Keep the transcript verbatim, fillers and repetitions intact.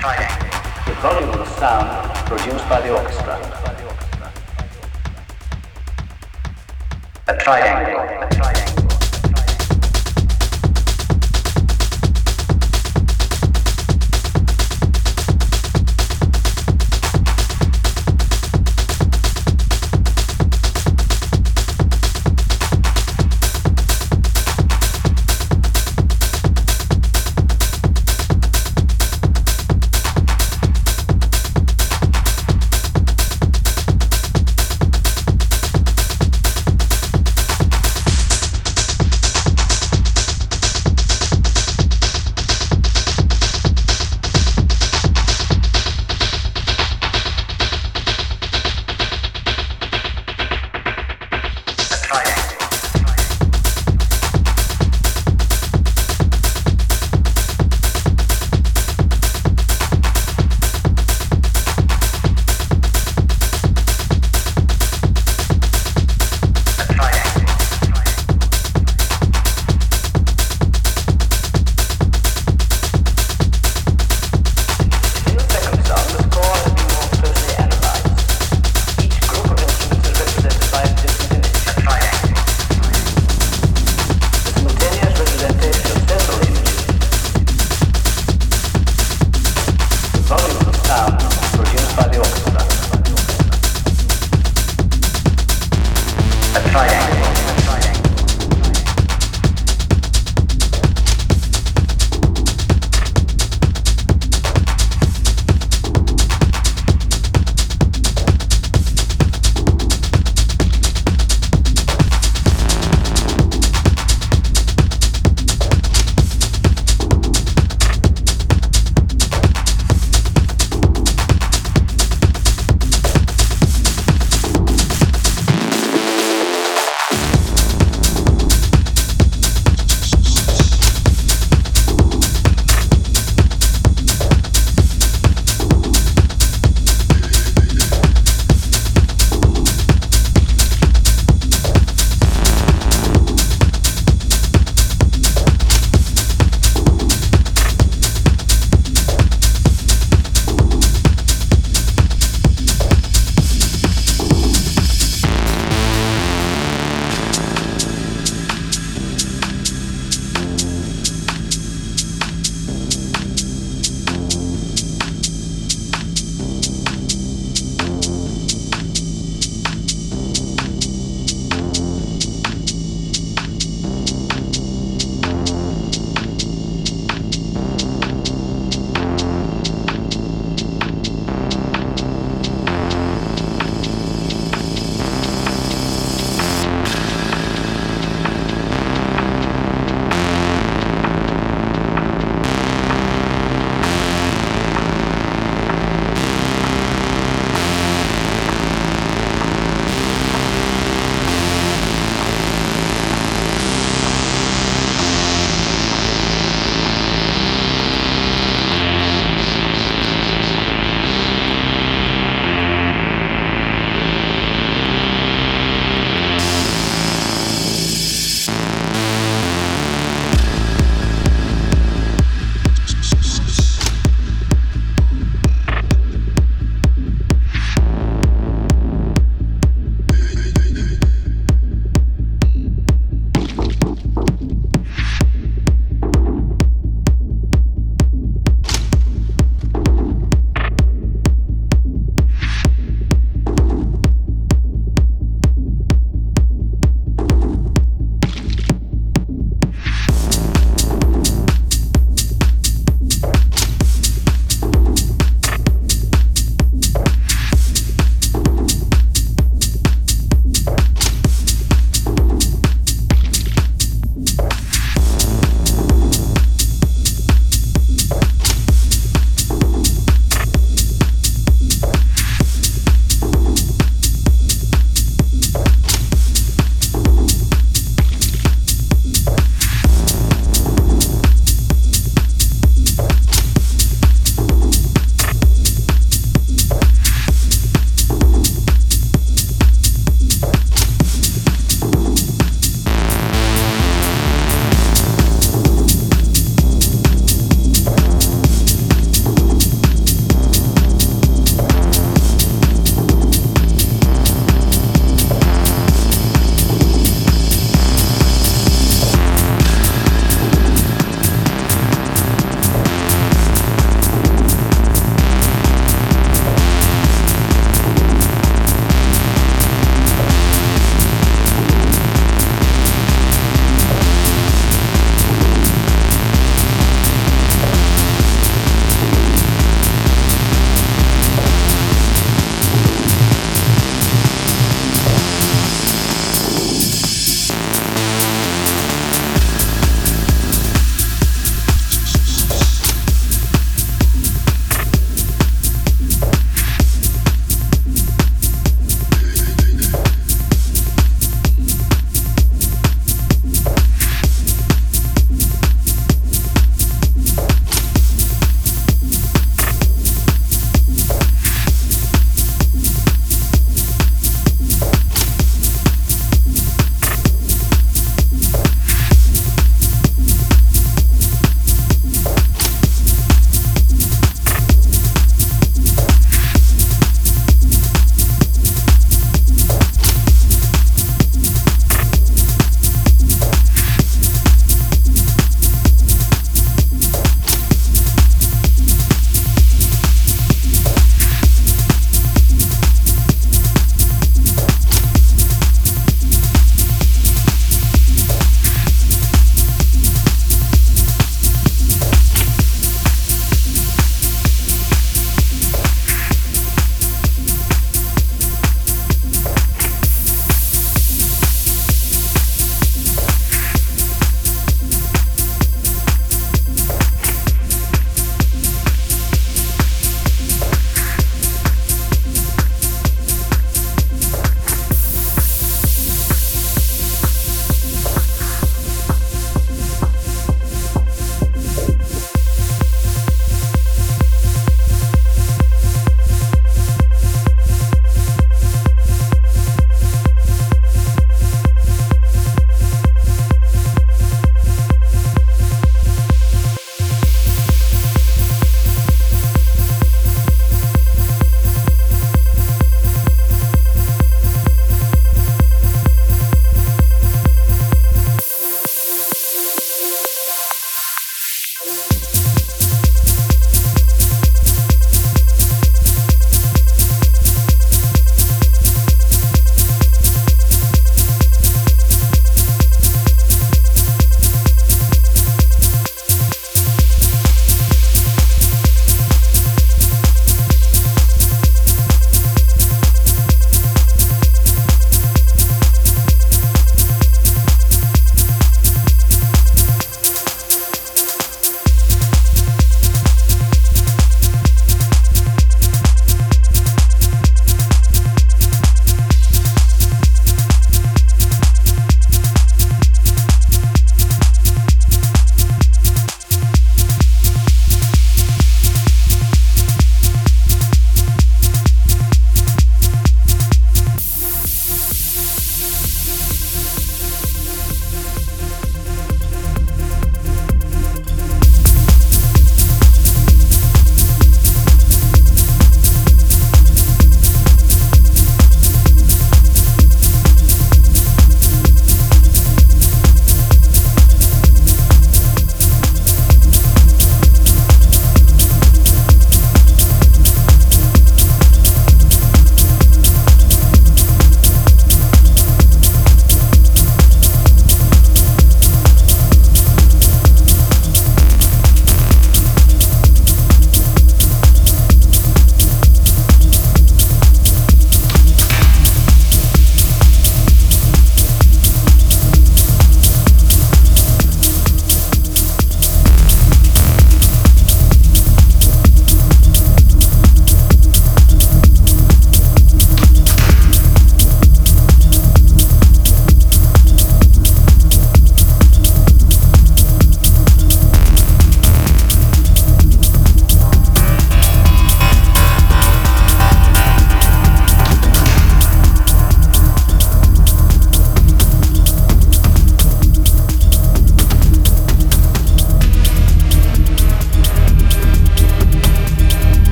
Friday. The volume of sound produced by the orchestra. A triangle. A triangle.